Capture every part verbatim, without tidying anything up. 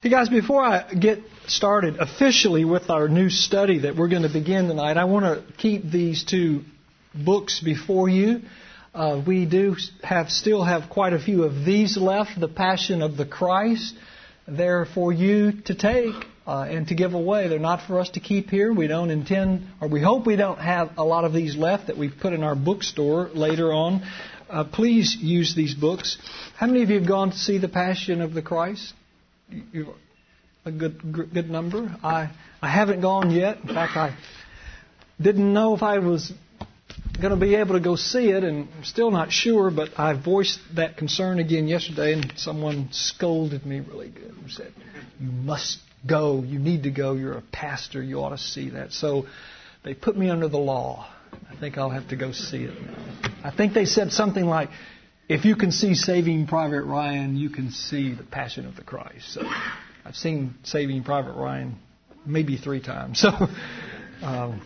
Hey guys, before I get started officially with our new study that we're going to begin tonight, I want to keep these two books before you. Uh, we do have still have quite a few of these left, The Passion of the Christ. They're for you to take uh, and to give away. They're not for us to keep here. We don't intend, or we hope we don't have a lot of these left that we've put in our bookstore later on. Uh, please use these books. How many of you have gone to see The Passion of the Christ? You, a good good number. I I haven't gone yet. In fact, I didn't know if I was going to be able to go see it, and I'm still not sure. But I voiced that concern again yesterday, and someone scolded me really good and said, "You must go. You need to go. You're a pastor. You ought to see that." So they put me under the law. I think I'll have to go see it now. I think they said something like, "If you can see Saving Private Ryan, you can see The Passion of the Christ." So I've seen Saving Private Ryan maybe three times. So um,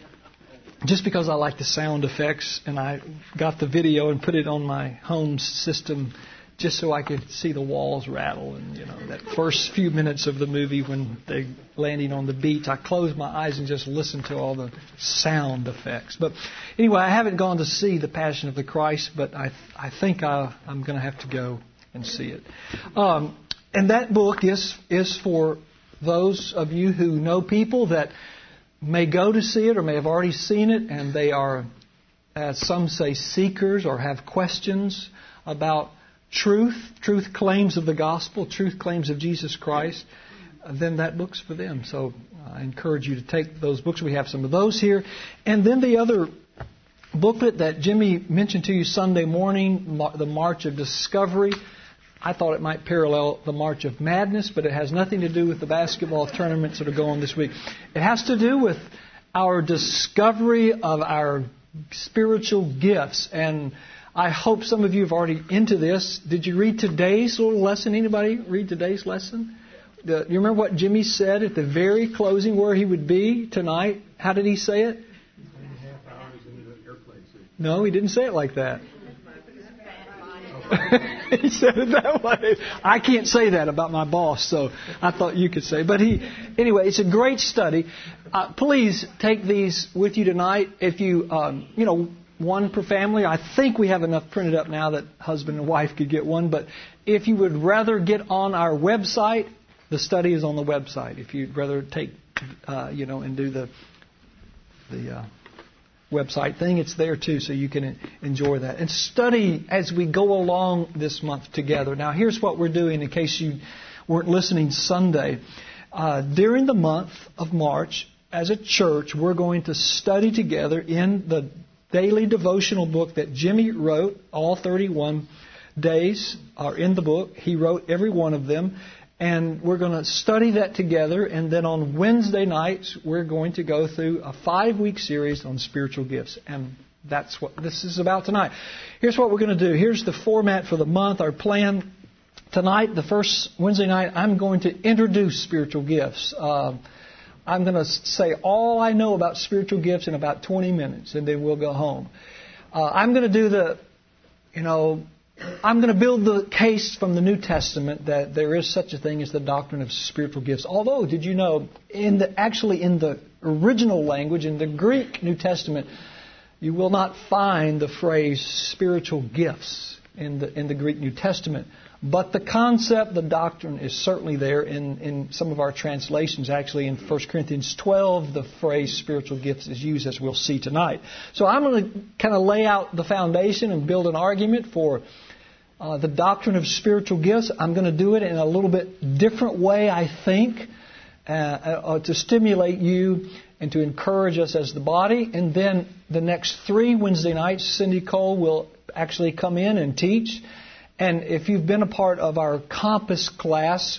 just because I like the sound effects, and I got the video and put it on my home system just so I could see the walls rattle, and you know, that first few minutes of the movie when they're landing on the beach, I closed my eyes and just listened to all the sound effects. But anyway, I haven't gone to see The Passion of the Christ, but I I think I, I'm going to have to go and see it. Um, and that book is is for those of you who know people that may go to see it or may have already seen it, and they are, as some say, seekers or have questions about Truth, truth claims of the gospel, truth claims of Jesus Christ, then that book's for them. So I encourage you to take those books. We have some of those here. And then the other booklet that Jimmy mentioned to you Sunday morning, The March of Discovery. I thought it might parallel The March of Madness, but it has nothing to do with the basketball tournaments that are going on this week. It has to do with our discovery of our spiritual gifts. And I hope some of you have already into this. Did you read today's little lesson? Anybody read today's lesson? The, you remember what Jimmy said at the very closing where he would be tonight? How did he say it? No, he didn't say it like that. He said it that way. I can't say that about my boss, so I thought you could say. But he, anyway, it's a great study. Uh, please take these with you tonight. If you, um, you know, one per family. I think we have enough printed up now that husband and wife could get one. But if you would rather get on our website, the study is on the website. If you'd rather take, uh, you know, and do the the uh, website thing, it's there too, so you can enjoy that. And study as we go along this month together. Now, here's what we're doing in case you weren't listening Sunday. Uh, during the month of March, as a church, we're going to study together in the daily devotional book that Jimmy wrote. All thirty-one days are in the book. He wrote every one of them. And we're going to study that together. And then on Wednesday nights, we're going to go through a five-week series on spiritual gifts. And that's what this is about tonight. Here's what we're going to do. Here's the format for the month, our plan. Tonight, the first Wednesday night, I'm going to introduce spiritual gifts. Uh, I'm going to say all I know about spiritual gifts in about twenty minutes, and then we'll go home. Uh, I'm going to do the, you know, I'm going to build the case from the New Testament that there is such a thing as the doctrine of spiritual gifts. Although, did you know, in the actually in the original language, in the Greek New Testament, you will not find the phrase spiritual gifts in the in the Greek New Testament. But the concept, the doctrine is certainly there in, in some of our translations. Actually, in First Corinthians twelve, the phrase spiritual gifts is used, as we'll see tonight. So I'm going to kind of lay out the foundation and build an argument for uh, the doctrine of spiritual gifts. I'm going to do it in a little bit different way, I think, uh, uh, to stimulate you and to encourage us as the body. And then the next three Wednesday nights, Cindy Cole will actually come in and teach. And if you've been a part of our Compass class,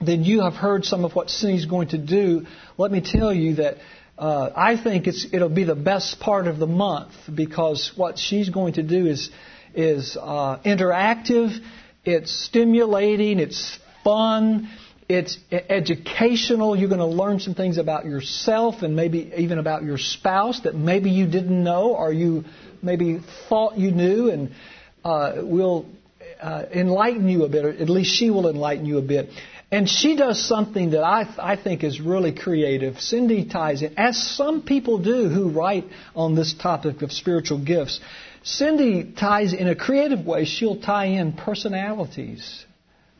then you have heard some of what Cindy's going to do. Let me tell you that uh, I think it's, it'll be the best part of the month, because what she's going to do is, is uh, interactive, it's stimulating, it's fun, it's educational. You're going to learn some things about yourself and maybe even about your spouse that maybe you didn't know or you maybe thought you knew, and Uh, we'll uh, enlighten you a bit, or at least she will enlighten you a bit. And she does something that I, th- I think is really creative. Cindy ties in, as some people do who write on this topic of spiritual gifts. Cindy ties in a creative way. She'll tie in personalities,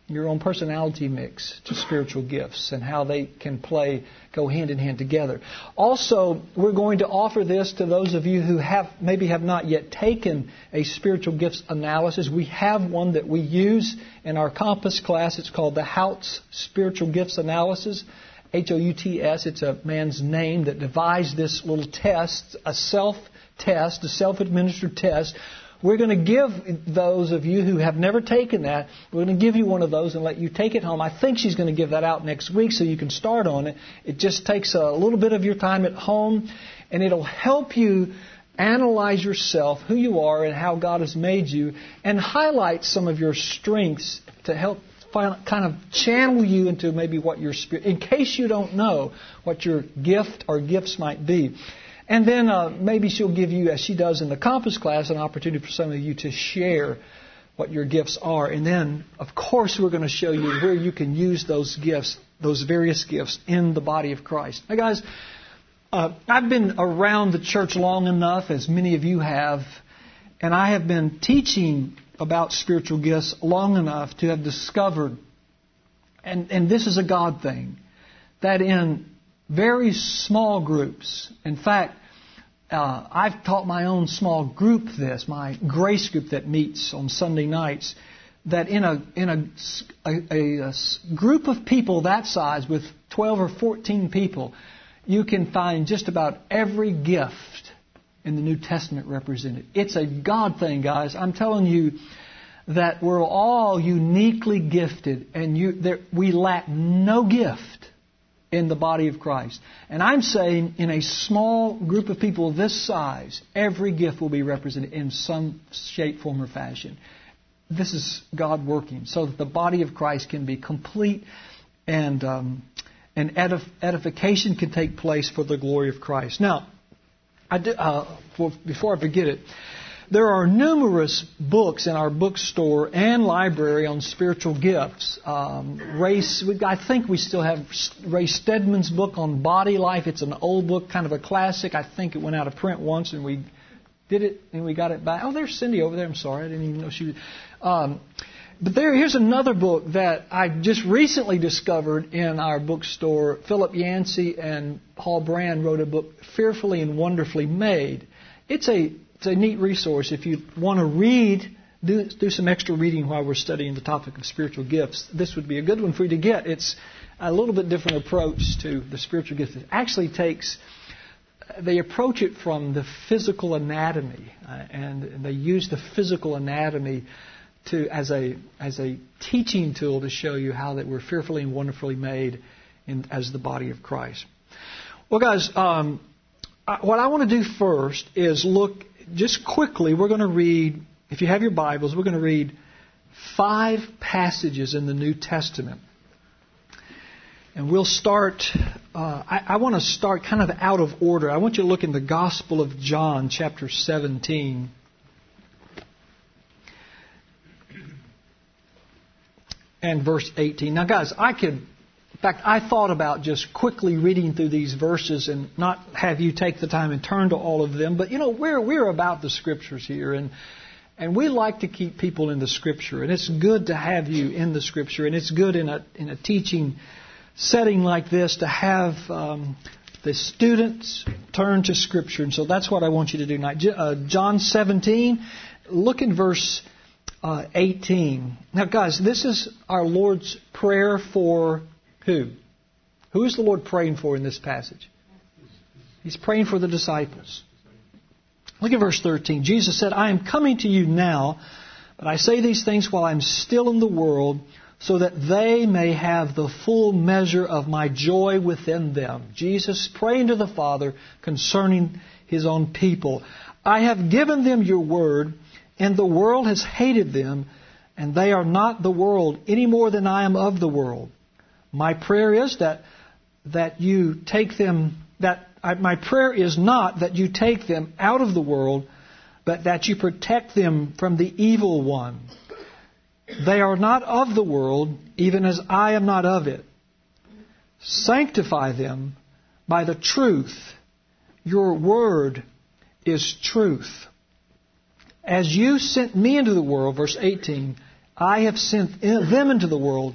your own personality mix, to spiritual gifts and how they can play, go hand in hand together. Also, we're going to offer this to those of you who have maybe have not yet taken a spiritual gifts analysis. We have one that we use in our Compass class. It's called the Houts Spiritual Gifts Analysis, H O U T S. It's a man's name that devised this little test, a self-test, a self-administered test. We're going to give those of you who have never taken that, we're going to give you one of those and let you take it home. I think she's going to give that out next week so you can start on it. It just takes a little bit of your time at home, and it'll help you analyze yourself, who you are and how God has made you, and highlight some of your strengths to help find, kind of channel you into maybe what your spirit, in case you don't know what your gift or gifts might be. And then uh, maybe she'll give you, as she does in the Compass class, an opportunity for some of you to share what your gifts are. And then, of course, we're going to show you where you can use those gifts, those various gifts, in the body of Christ. Now, guys, uh, I've been around the church long enough, as many of you have, and I have been teaching about spiritual gifts long enough to have discovered, and, and this is a God thing, that in very small groups. In fact, uh, I've taught my own small group this, my grace group that meets on Sunday nights, that in a in a, a, a group of people that size with twelve or fourteen people, you can find just about every gift in the New Testament represented. It's a God thing, guys. I'm telling you that we're all uniquely gifted, and you there, we lack no gift in the body of Christ. And I'm saying in a small group of people this size, every gift will be represented in some shape, form, or fashion. This is God working so that the body of Christ can be complete and um, and edif- edification can take place for the glory of Christ. Now, I do, uh, well, before I forget it, there are numerous books in our bookstore and library on spiritual gifts. Um, Race, I think we still have Ray Steadman's book on body life. It's an old book, kind of a classic. I think it went out of print once, and we did it, and we got it back. Oh, there's Cindy over there. I'm sorry, I didn't even know she was. Um, but there, here's another book that I just recently discovered in our bookstore. Philip Yancey and Paul Brand wrote a book, Fearfully and Wonderfully Made. It's a It's a neat resource. If you want to read, do, do some extra reading while we're studying the topic of spiritual gifts. This would be a good one for you to get. It's a little bit different approach to the spiritual gifts. It actually takes, they approach it from the physical anatomy, uh, and they use the physical anatomy to as a as a teaching tool to show you how that we're fearfully and wonderfully made in, as the body of Christ. Well, guys, um, I, what I want to do first is look. Just quickly, we're going to read, if you have your Bibles, we're going to read five passages in the New Testament. And we'll start, uh, I, I want to start kind of out of order. I want you to look in the Gospel of John, chapter seventeen. And verse eighteen. Now, guys, I could, in fact, I thought about just quickly reading through these verses and not have you take the time and turn to all of them. But, you know, we're we're about the Scriptures here, and and we like to keep people in the Scripture. And it's good to have you in the Scripture, and it's good in a in a teaching setting like this to have um, the students turn to Scripture. And so that's what I want you to do tonight. Uh, John seventeen, look in verse uh, eighteen. Now, guys, this is our Lord's prayer for who? Who is the Lord praying for in this passage? He's praying for the disciples. Look at verse thirteen. Jesus said, "I am coming to you now, but I say these things while I am still in the world, so that they may have the full measure of my joy within them." Jesus praying to the Father concerning His own people. "I have given them your word, and the world has hated them, and they are not the world any more than I am of the world. My prayer is that that you take them that I, my prayer is not that you take them out of the world, but that you protect them from the evil one. They are not of the world, even as I am not of it. Sanctify them by the truth. Your word is truth. As you sent me into the world, verse eighteen, I have sent them into the world.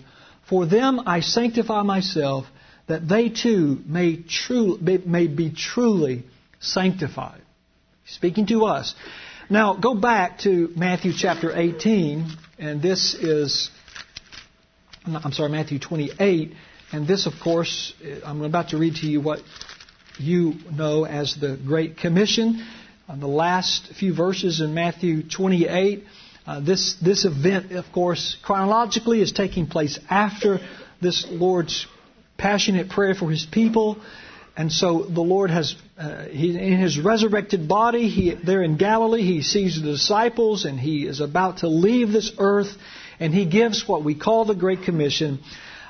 For them I sanctify myself, that they too may, true, may be truly sanctified. Speaking to us. Now, go back to Matthew chapter eighteen, and this is, I'm sorry, Matthew twenty-eight. And this, of course, I'm about to read to you what you know as the Great Commission. On the last few verses in Matthew twenty-eight, uh, this, this event, of course, chronologically is taking place after this Lord's passionate prayer for His people. And so the Lord has, uh, he, in His resurrected body, he, there in Galilee, He sees the disciples, and He is about to leave this earth, and He gives what we call the Great Commission.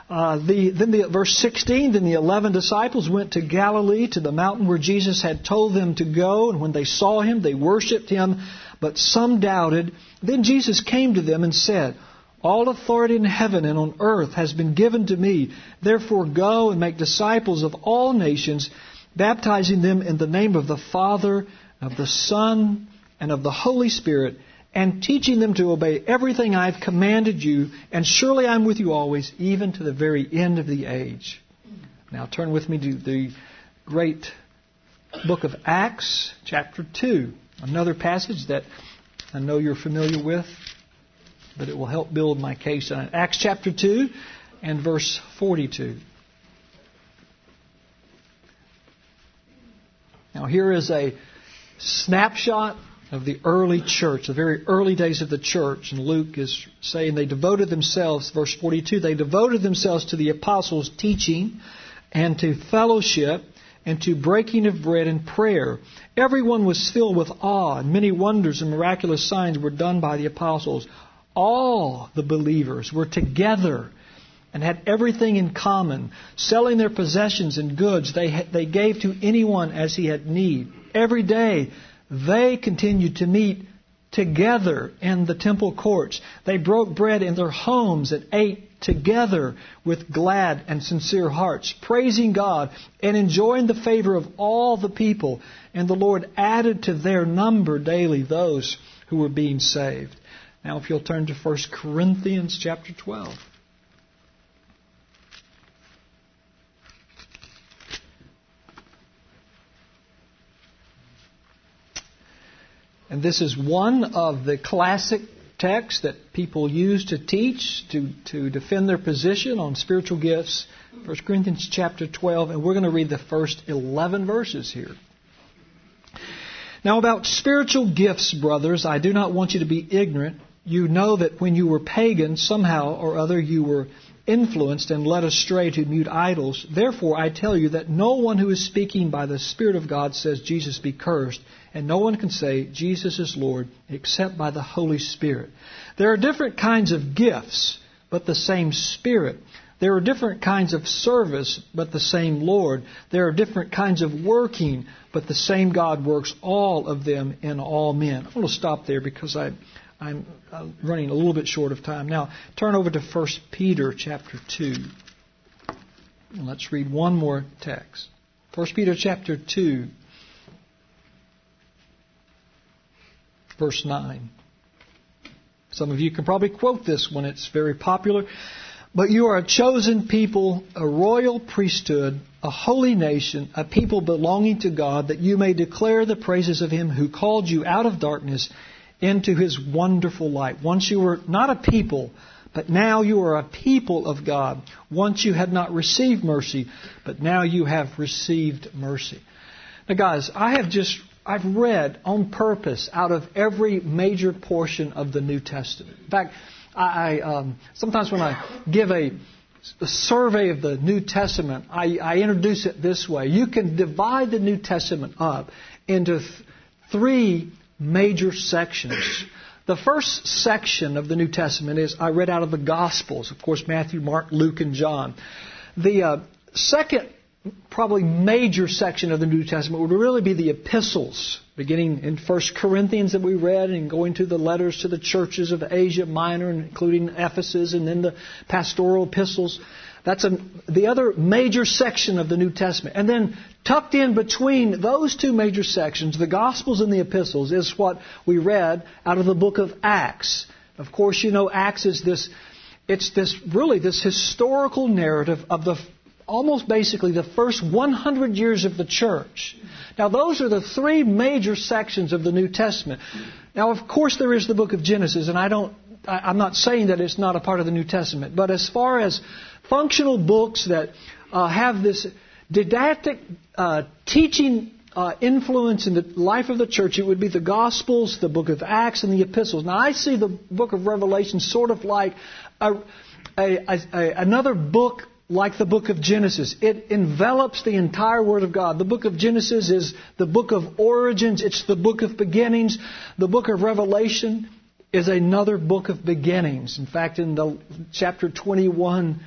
Uh, the, then the, verse sixteen, then the eleven disciples went to Galilee, to the mountain where Jesus had told them to go. And when they saw Him, they worshipped Him, but some doubted. Then Jesus came to them and said, All authority in heaven and on earth has been given to me. Therefore go and make disciples of all nations, baptizing them in the name of the Father, of the Son, and of the Holy Spirit, and teaching them to obey everything I have commanded you, and surely I am with you always, even to the very end of the age. Now turn with me to the great book of Acts, chapter two, another passage that I know you're familiar with, but it will help build my case on it. Acts chapter two and verse forty-two. Now here is a snapshot of the early church, the very early days of the church. And Luke is saying they devoted themselves, verse forty-two, they devoted themselves to the apostles' teaching and to fellowship and to breaking of bread and prayer. Everyone was filled with awe, and many wonders and miraculous signs were done by the apostles. All the believers were together and had everything in common. Selling their possessions and goods, they, they gave to anyone as he had need. Every day, they continued to meet together in the temple courts. They broke bread in their homes and ate together with glad and sincere hearts, praising God and enjoying the favor of all the people. And the Lord added to their number daily those who were being saved. Now, if you'll turn to First Corinthians chapter twelve. And this is one of the classic texts that people use to teach, to, to defend their position on spiritual gifts. First Corinthians chapter twelve, and we're going to read the first eleven verses here. Now about spiritual gifts, brothers, I do not want you to be ignorant. You know that when you were pagan, somehow or other you were influenced and led astray to mute idols. Therefore I tell you that no one who is speaking by the Spirit of God says Jesus be cursed. And no one can say, Jesus is Lord, except by the Holy Spirit. There are different kinds of gifts, but the same Spirit. There are different kinds of service, but the same Lord. There are different kinds of working, but the same God works all of them in all men. I'm going to stop there because I, I'm running a little bit short of time. Now, turn over to First Peter chapter two. And let's read one more text. First Peter chapter two. Verse nine. Some of you can probably quote this when it's very popular. But you are a chosen people, a royal priesthood, a holy nation, a people belonging to God, that you may declare the praises of Him who called you out of darkness into His wonderful light. Once you were not a people, but now you are a people of God. Once you had not received mercy, but now you have received mercy. Now, guys, I have just I've read on purpose out of every major portion of the New Testament. In fact, I, I um, sometimes when I give a, a survey of the New Testament, I, I introduce it this way. You can divide the New Testament up into th- three major sections. The first section of the New Testament is I read out of the Gospels, of course, Matthew, Mark, Luke, and John. The uh, second probably major section of the New Testament would really be the epistles, beginning in First Corinthians that we read and going to the letters to the churches of Asia Minor, including Ephesus, and then the pastoral epistles. That's a, the other major section of the New Testament. And then tucked in between those two major sections, the Gospels and the Epistles, is what we read out of the book of Acts. Of course, you know, Acts is this, it's this really this historical narrative of the almost basically the first one hundred years of the church. Now, those are the three major sections of the New Testament. Now, of course, there is the book of Genesis, and I don't, I, I'm not saying that it's not a part of the New Testament. But as far as functional books that uh, have this didactic uh, teaching uh, influence in the life of the church, it would be the Gospels, the book of Acts, and the Epistles. Now, I see the book of Revelation sort of like a, a, a, a, another book like the book of Genesis. It envelops the entire Word of God. The book of Genesis is the book of origins. It's the book of beginnings. The book of Revelation is another book of beginnings. In fact, in the chapter twenty-one,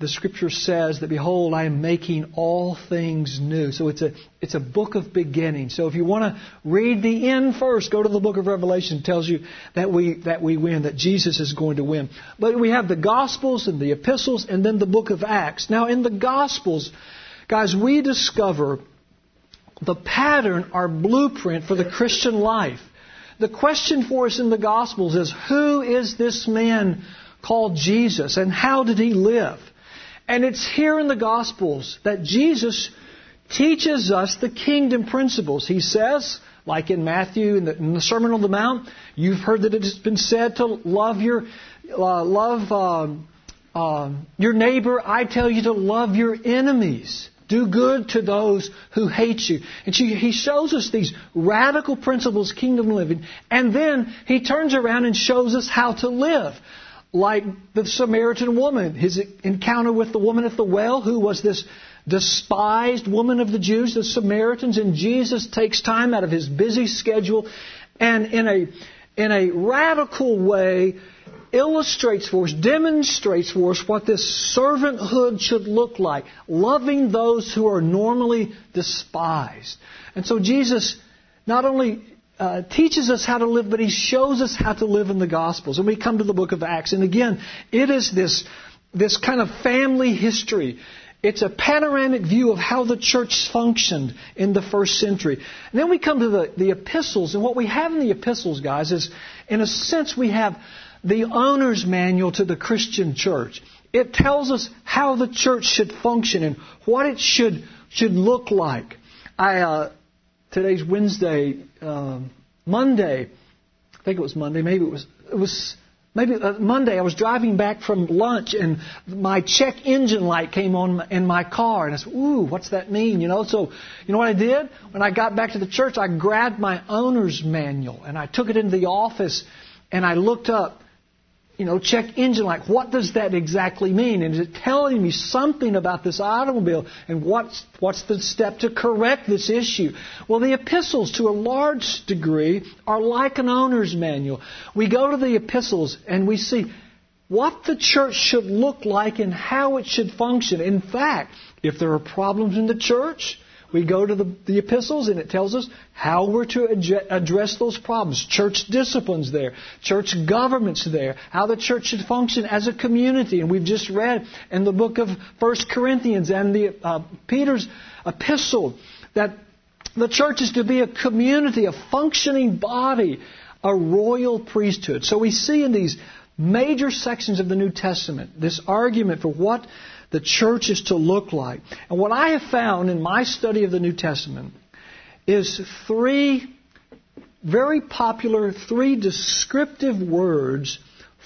the Scripture says that, "Behold, I am making all things new." So it's a, it's a book of beginnings. So if you want to read the end first, go to the book of Revelation. It tells you that we, that we win, that Jesus is going to win. But we have the Gospels and the Epistles and then the book of Acts. Now in the Gospels, guys, we discover the pattern, our blueprint for the Christian life. The question for us in the Gospels is, who is this man called Jesus and how did he live? And it's here in the Gospels that Jesus teaches us the kingdom principles. He says, like in Matthew, in the, in the Sermon on the Mount, you've heard that it's been said to love your uh, love um, um, your neighbor. I tell you to love your enemies. Do good to those who hate you. And she, he shows us these radical principles, kingdom living. And then he turns around and shows us how to live. Like the Samaritan woman, his encounter with the woman at the well, who was this despised woman of the Jews, the Samaritans, and Jesus takes time out of his busy schedule and in a, in a radical way illustrates for us, demonstrates for us what this servanthood should look like, loving those who are normally despised. And so Jesus not only Uh, teaches us how to live, but he shows us how to live in the Gospels. And we come to the book of Acts. And again, it is this, this kind of family history. It's a panoramic view of how the church functioned in the first century. And then we come to the, the epistles. And what we have in the epistles, guys, is in a sense we have the owner's manual to the Christian church. It tells us how the church should function and what it should, should look like. I, uh, Today's Wednesday, um, Monday, I think it was Monday, maybe it was, it was maybe uh, Monday, I was driving back from lunch and my check engine light came on in my car. And I said, ooh, what's that mean? You know, so you know what I did? When I got back to the church, I grabbed my owner's manual and I took it into the office and I looked up, you know, check engine light. What does that exactly mean? And is it telling me something about this automobile? And what's, what's the step to correct this issue? Well, the epistles, to a large degree, are like an owner's manual. We go to the epistles and we see what the church should look like and how it should function. In fact, if there are problems in the church, we go to the, the epistles and it tells us how we're to adge- address those problems. Church discipline's there. Church government's there. How the church should function as a community. And we've just read in the book of First Corinthians and the uh, Peter's epistle that the church is to be a community, a functioning body, a royal priesthood. So we see in these major sections of the New Testament this argument for what the church is to look like. And what I have found in my study of the New Testament is three very popular, three descriptive words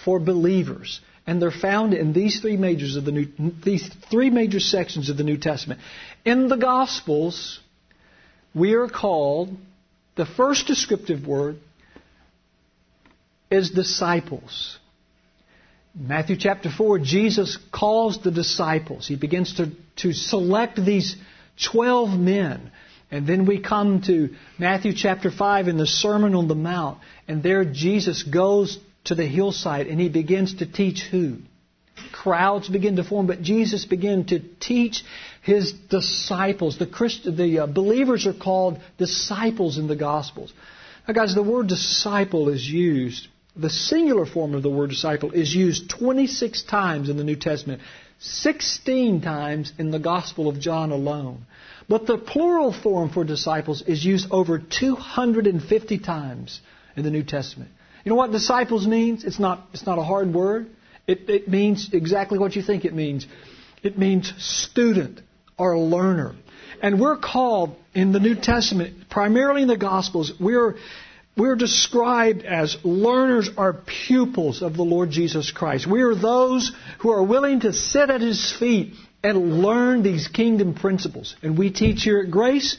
for believers. And they're found in these three majors of the New, these three major sections of the New Testament. In the Gospels, we are called, the first descriptive word is disciples. Matthew chapter four, Jesus calls the disciples. He begins to, to select these twelve men. And then we come to Matthew chapter five in the Sermon on the Mount. And there Jesus goes to the hillside and he begins to teach who? crowds begin to form, but Jesus began to teach His disciples. The, Christ, the uh, believers are called disciples in the Gospels. Now guys, the word disciple is used, the singular form of the word disciple is used twenty-six times in the New Testament, sixteen times in the Gospel of John alone. But the plural form for disciples is used over two hundred fifty times in the New Testament. You know what disciples means? It's not, it's not a hard word. It, it means exactly what you think it means. It means student or learner. And we're called in the New Testament, primarily in the Gospels, we're, we're described as learners or pupils of the Lord Jesus Christ. We are those who are willing to sit at His feet and learn these kingdom principles. And we teach here at Grace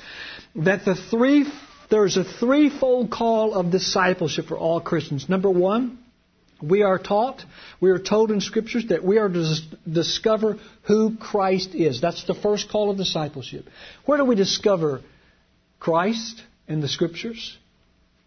that the three there's a threefold call of discipleship for all Christians. Number one, we are taught, we are told in Scriptures that we are to discover who Christ is. That's the first call of discipleship. Where do we discover Christ? In the Scriptures,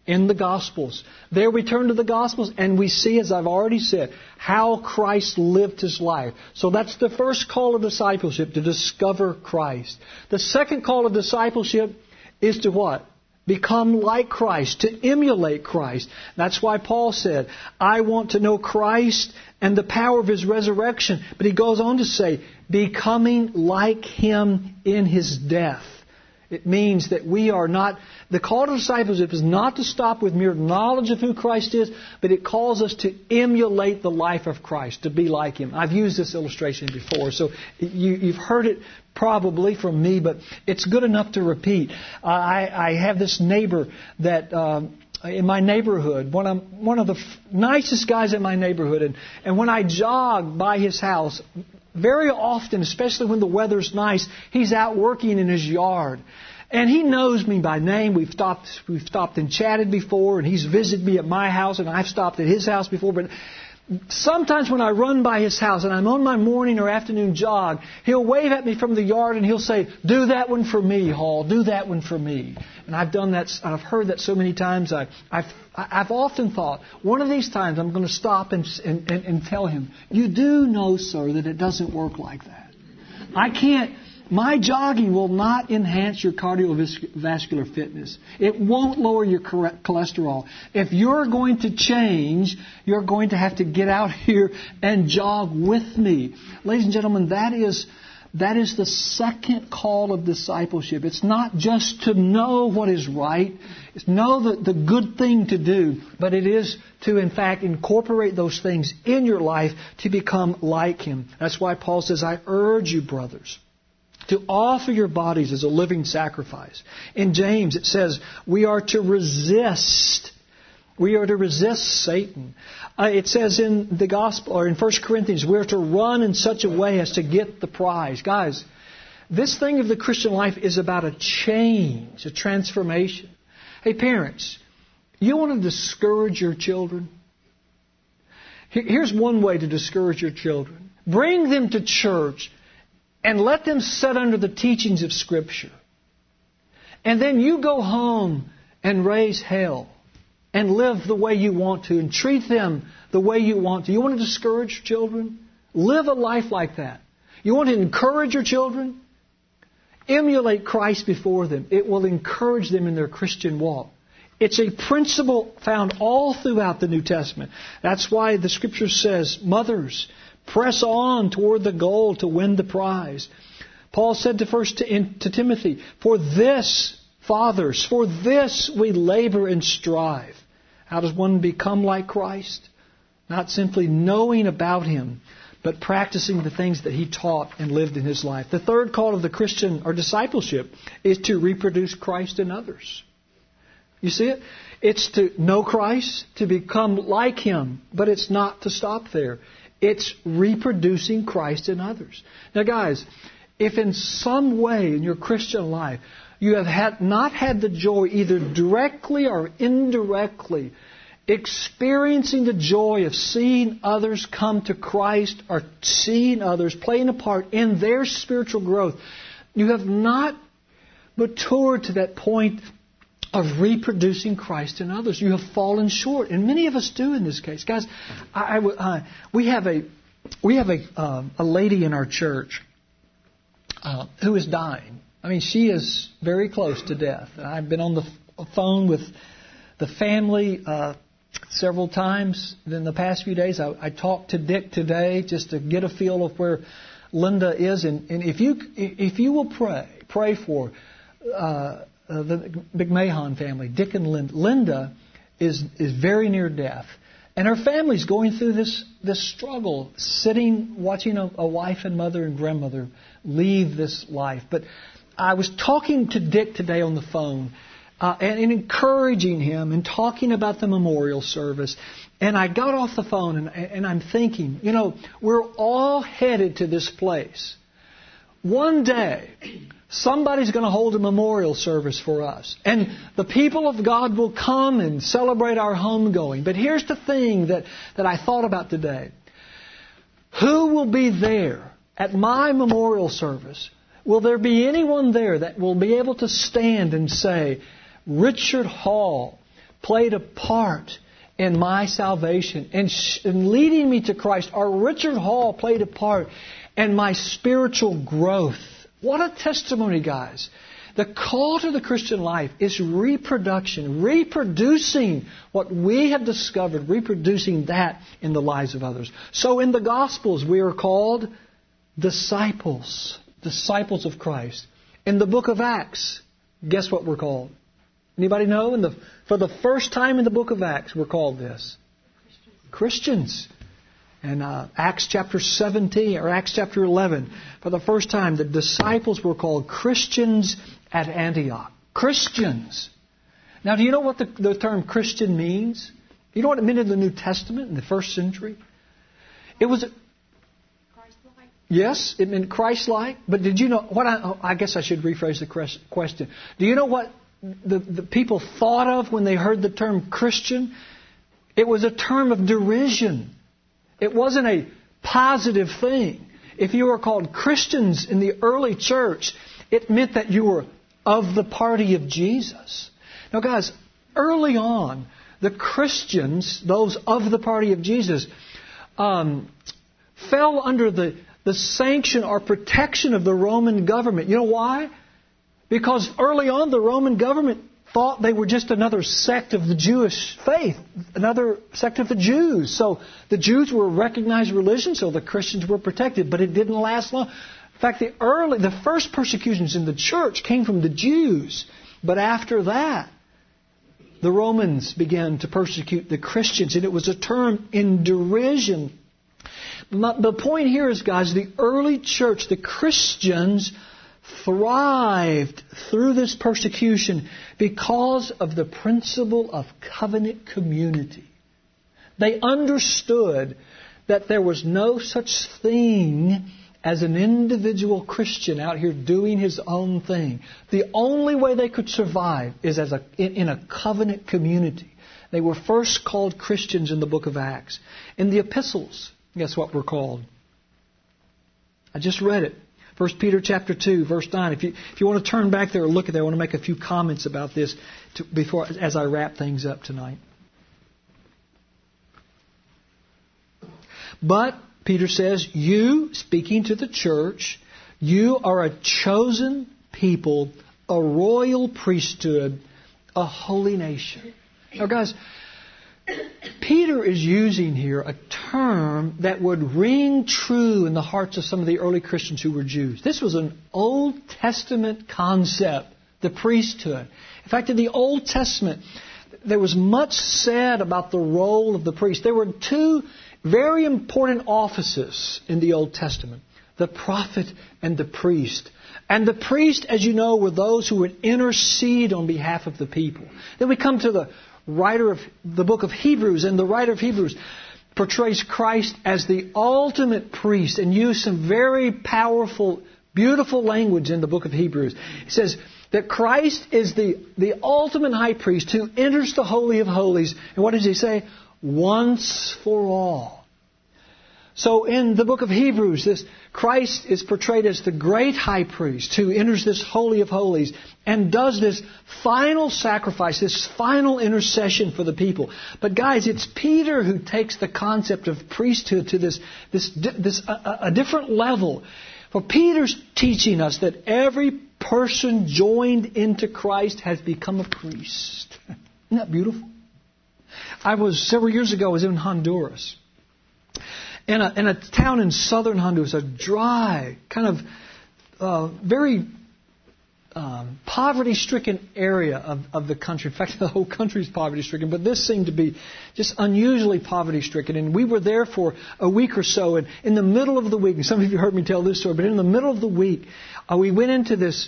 in the Gospels. There we turn to the Gospels and we see, as I've already said, how Christ lived His life. So that's the first call of discipleship, to discover Christ. The second call of discipleship is to what? Become like Christ, to emulate Christ. That's why Paul said, I want to know Christ and the power of His resurrection. But he goes on to say, becoming like Him in His death. It means that we are not, the call to discipleship is not to stop with mere knowledge of who Christ is, but it calls us to emulate the life of Christ, to be like Him. I've used this illustration before, so you, you've heard it probably from me, but it's good enough to repeat. Uh, I, I have this neighbor that um, in my neighborhood, one of, one of the f- nicest guys in my neighborhood, and, and when I jog by his house, very often, especially when the weather's nice, he's out working in his yard. And he knows me by name. We've stopped, we've stopped and chatted before, and he's visited me at my house, and I've stopped at his house before. But sometimes when I run by his house and I'm on my morning or afternoon jog, he'll wave at me from the yard and he'll say, do that one for me, Hall. Do that one for me. And I've done that. I've heard that so many times. I, I've, I've often thought, one of these times I'm going to stop and, and, and, and tell him, you do know, sir, that it doesn't work like that. I can't. My jogging will not enhance your cardiovascular fitness. It won't lower your cholesterol. If you're going to change, you're going to have to get out here and jog with me. Ladies and gentlemen, that is, that is the second call of discipleship. It's not just to know what is right. It's know the, the good thing to do, but it is to, in fact, incorporate those things in your life to become like Him. That's why Paul says, I urge you, brothers, to offer your bodies as a living sacrifice. In James it says, we are to resist. We are to resist Satan. Uh, it says in the Gospel, or in First Corinthians, we are to run in such a way as to get the prize. Guys, this thing of the Christian life is about a change, a transformation. Hey parents, you want to discourage your children? Here's one way to discourage your children. Bring them to church and let them sit under the teachings of Scripture. And then you go home and raise hell and live the way you want to and treat them the way you want to. You want to discourage your children? Live a life like that. You want to encourage your children? Emulate Christ before them. It will encourage them in their Christian walk. It's a principle found all throughout the New Testament. That's why the Scripture says, mothers, press on toward the goal to win the prize. Paul said to first to, in, to Timothy, for this, fathers, for this we labor and strive. How does one become like Christ? Not simply knowing about Him, but practicing the things that He taught and lived in His life. The third call of the Christian or discipleship is to reproduce Christ in others. You see it? It's to know Christ, to become like Him, but it's not to stop there. It's reproducing Christ in others. Now, guys, if in some way in your Christian life you have had not had the joy, either directly or indirectly, experiencing the joy of seeing others come to Christ or seeing others playing a part in their spiritual growth, you have not matured to that point of reproducing Christ in others. You have fallen short. And many of us do in this case. Guys, I, I, uh, we have a we have a uh, a lady in our church uh, who is dying. I mean, she is very close to death. And I've been on the phone with the family uh, several times in the past few days. I, I talked to Dick today just to get a feel of where Linda is. And, and if you if you will pray, pray for uh, uh, the McMahon family, Dick and Linda. Linda is is very near death. And her family's going through this this struggle, sitting, watching a, a wife and mother and grandmother leave this life. But I was talking to Dick today on the phone uh, and, and encouraging him and talking about the memorial service. And I got off the phone and, and I'm thinking, you know, we're all headed to this place. One day, somebody's going to hold a memorial service for us. And the people of God will come and celebrate our homegoing. But here's the thing that, that I thought about today. Who will be there at my memorial service? Will there be anyone there that will be able to stand and say, Richard Hall played a part in my salvation and sh- in leading me to Christ? Or Richard Hall played a part and my spiritual growth. What a testimony, guys. The call to the Christian life is reproduction, reproducing what we have discovered, reproducing that in the lives of others. So in the Gospels, we are called disciples, disciples of Christ. In the book of Acts, guess what we're called? Anybody know? In the, for the first time in the book of Acts, we're called this. Christians. Christians. And uh, Acts chapter seventeen or Acts chapter eleven, for the first time, the disciples were called Christians at Antioch. Christians. Now, do you know what the, the term Christian means? You know what it meant in the New Testament in the first century? It was Christ-like. Yes, it meant Christ-like. But did you know what? I, oh, I guess I should rephrase the question. Do you know what the, the people thought of when they heard the term Christian? It was a term of derision. It wasn't a positive thing. If you were called Christians in the early church, it meant that you were of the party of Jesus. Now, guys, early on, the Christians, those of the party of Jesus, um, fell under the, the sanction or protection of the Roman government. You know why? Because early on, the Roman government thought they were just another sect of the Jewish faith, another sect of the Jews. So the Jews were a recognized religion, so the Christians were protected, but it didn't last long. In fact, the early, the first persecutions in the church came from the Jews. But after that, the Romans began to persecute the Christians, and it was a term in derision. The point here is, guys, the early church, the Christians, thrived through this persecution because of the principle of covenant community. They understood that there was no such thing as an individual Christian out here doing his own thing. The only way they could survive is as a, in a covenant community. They were first called Christians in the book of Acts. In the epistles, guess what we're called? I just read it. First Peter chapter two, verse nine. If you if you want to turn back there or look at there, I want to make a few comments about this to, before as I wrap things up tonight. But Peter says, "You," speaking to the church, "you are a chosen people, a royal priesthood, a holy nation." Now, guys, Peter is using here a term that would ring true in the hearts of some of the early Christians who were Jews. This was an Old Testament concept, the priesthood. In fact, in the Old Testament, there was much said about the role of the priest. There were two very important offices in the Old Testament, the prophet and the priest. And the priest, as you know, were those who would intercede on behalf of the people. Then we come to the writer of the book of Hebrews, and the writer of Hebrews portrays Christ as the ultimate priest and used some very powerful, beautiful language in the book of Hebrews. It says that Christ is the, the ultimate high priest who enters the Holy of Holies. And what does he say? Once for all. So in the book of Hebrews, this Christ is portrayed as the great high priest who enters this holy of holies and does this final sacrifice, this final intercession for the people. But guys, it's Peter who takes the concept of priesthood to this this this a, a different level. For Peter's teaching us that every person joined into Christ has become a priest. Isn't that beautiful? I was several years ago. I was in Honduras. In a, in a town in southern Honduras, a dry, kind of uh, very um, poverty-stricken area of, of the country. In fact, the whole country is poverty-stricken, but this seemed to be just unusually poverty-stricken. And we were there for a week or so, and in the middle of the week, and some of you heard me tell this story, but in the middle of the week, uh, we went into this,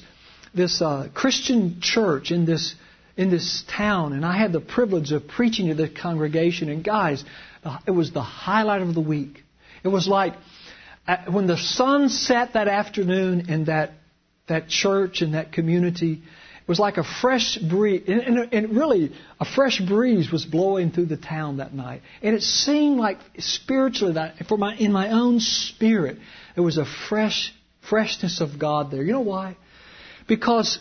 this uh, Christian church in this in this town, and I had the privilege of preaching to the congregation. And guys, it was the highlight of the week. It was like when the sun set that afternoon in that that church and that community, it was like a fresh breeze. And, and really, a fresh breeze was blowing through the town that night. And it seemed like spiritually, that for my in my own spirit, there was a fresh freshness of God there. You know why? Because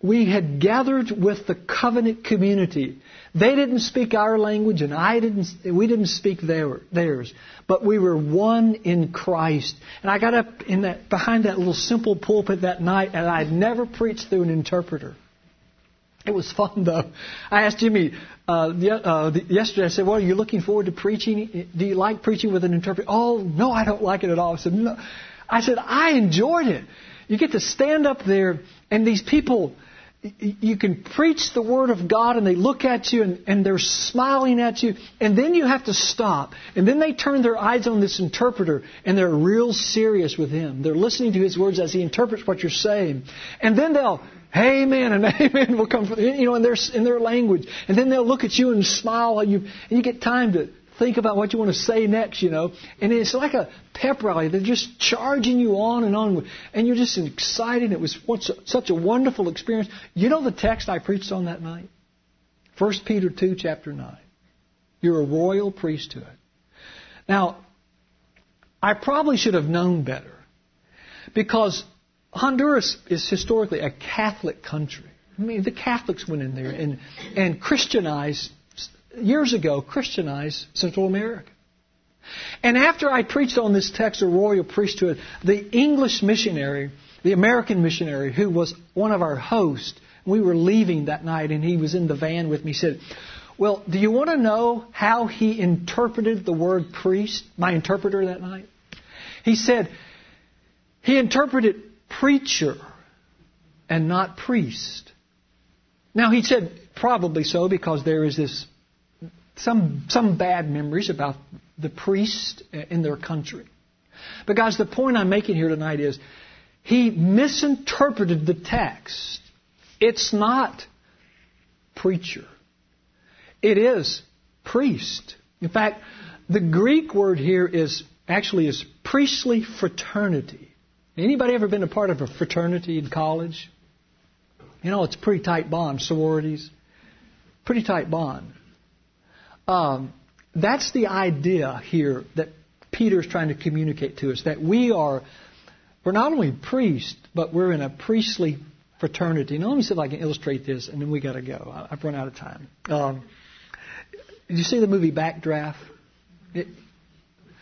we had gathered with the covenant community. They didn't speak our language, and I didn't. We didn't speak their, theirs. But we were one in Christ. And I got up in that behind that little simple pulpit that night, and I'd never preached through an interpreter. It was fun though. I asked Jimmy uh, the, uh, the, yesterday. I said, "Well, are you looking forward to preaching? Do you like preaching with an interpreter?" "Oh no, I don't like it at all." I said, "No." I said, "I enjoyed it. You get to stand up there, and these people." You can preach the Word of God and they look at you and, and they're smiling at you. And then you have to stop. And then they turn their eyes on this interpreter and they're real serious with him. They're listening to his words as he interprets what you're saying. And then they'll, amen and amen will come from, you know, in their, in their language. And then they'll look at you and smile at you. And you get time to think about what you want to say next, you know. And it's like a pep rally. They're just charging you on and on. And you're just excited. It was such a wonderful experience. You know the text I preached on that night? First Peter two, chapter nine. You're a royal priesthood. Now, I probably should have known better. Because Honduras is historically a Catholic country. I mean, the Catholics went in there and, and Christianized years ago, Christianized Central America. And after I preached on this text of royal priesthood, the English missionary, the American missionary, who was one of our hosts, we were leaving that night and he was in the van with me, said, "Well, do you want to know how he interpreted the word priest?" My interpreter that night. He said, he interpreted preacher and not priest. Now he said, probably so, because there is this Some some bad memories about the priest in their country. But guys, the point I'm making here tonight is he misinterpreted the text. It's not preacher. It is priest. In fact, the Greek word here is actually is priestly fraternity. Anybody ever been a part of a fraternity in college? You know, it's a pretty tight bond, sororities. Pretty tight bond. Um, that's the idea here that Peter is trying to communicate to us, that we are, we're not only priests, but we're in a priestly fraternity. Now let me see if I can illustrate this, and then we got to go. I've run out of time. Um, did you see the movie Backdraft? It,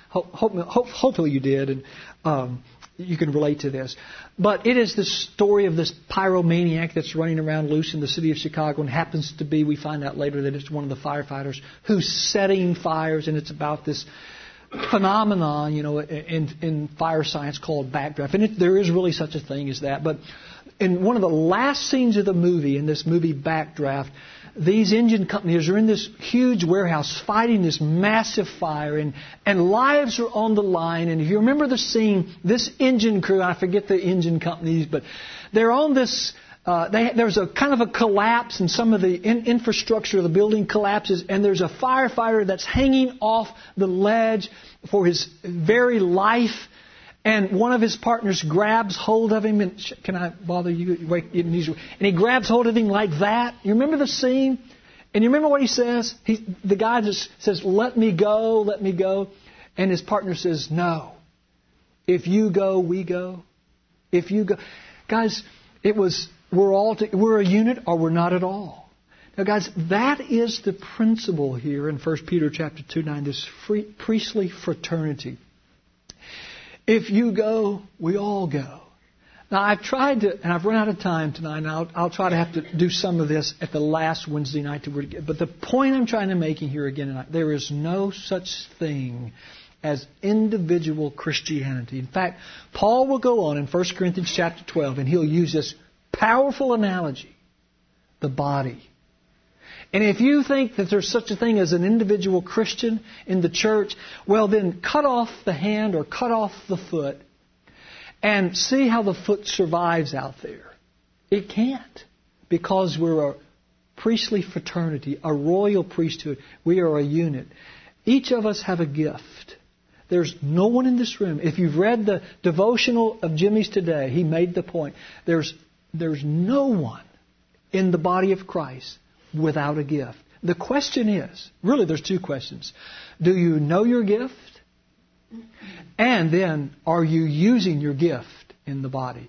hope, hope, hope, hopefully you did, and um, you can relate to this. But it is the story of this pyromaniac that's running around loose in the city of Chicago, and happens to be, we find out later, that it's one of the firefighters who's setting fires. And it's about this phenomenon, you know, in, in fire science called backdraft. And it, there is really such a thing as that. But in one of the last scenes of the movie, in this movie Backdraft, these engine companies are in this huge warehouse fighting this massive fire, and, and lives are on the line. And if you remember the scene, this engine crew, I forget the engine companies, but they're on this, uh, they, there's a kind of a collapse, and some of the in, infrastructure of the building collapses, and there's a firefighter that's hanging off the ledge for his very life. And one of his partners grabs hold of him. And can I bother you? Wait, and he grabs hold of him like that. You remember the scene? And you remember what he says? He, the guy just says, "Let me go, let me go." And his partner says, no. If you go, we go. If you go. Guys, it was, we're all, to, we're a unit or we're not at all. Now, guys, that is the principle here in First Peter chapter two, nine, this free, priestly fraternity. If you go, we all go. Now, I've tried to, and I've run out of time tonight, and I'll, I'll try to have to do some of this at the last Wednesday night that we're together. But the point I'm trying to make here again tonight, there is no such thing as individual Christianity. In fact, Paul will go on in First Corinthians chapter twelve, and he'll use this powerful analogy, the body. And if you think that there's such a thing as an individual Christian in the church, well, then cut off the hand or cut off the foot and see how the foot survives out there. It can't, because we're a priestly fraternity, a royal priesthood. We are a unit. Each of us have a gift. There's no one in this room. If you've read the devotional of Jimmy's today, he made the point. There's, there's no one in the body of Christ without a gift. The question is, really there's two questions. Do you know your gift? And then, are you using your gift in the body?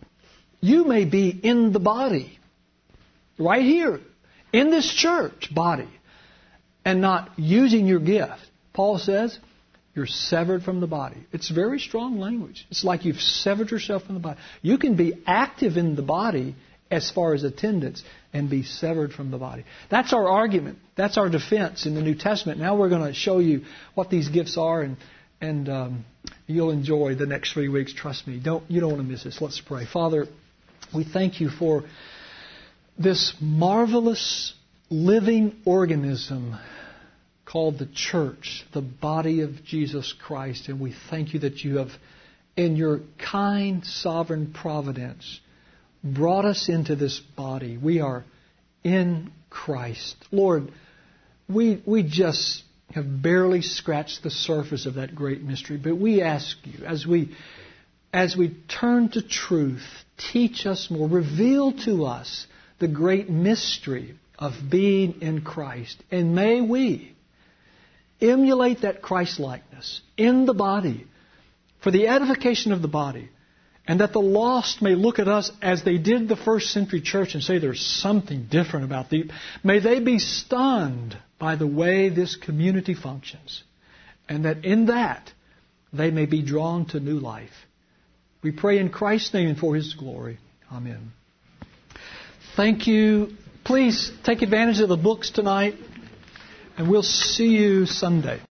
You may be in the body, right here, in this church body, and not using your gift. Paul says, you're severed from the body. It's very strong language. It's like you've severed yourself from the body. You can be active in the body as far as attendance and be severed from the body. That's our argument. That's our defense in the New Testament. Now we're going to show you what these gifts are, and And um, you'll enjoy the next three weeks. Trust me. Don't you don't want to miss this. Let's pray. Father, we thank you for this marvelous living organism called the church, the body of Jesus Christ. And we thank you that you have, in your kind, sovereign providence, brought us into this body. We are in Christ. Lord, we we just... have barely scratched the surface of that great mystery. But we ask you, as we as we turn to truth, teach us more, reveal to us the great mystery of being in Christ. And may we emulate that Christ-likeness in the body for the edification of the body, and that the lost may look at us as they did the first century church and say there's something different about thee. May they be stunned by the way this community functions, and that in that they may be drawn to new life. We pray in Christ's name and for His glory. Amen. Thank you. Please take advantage of the books tonight, and we'll see you Sunday.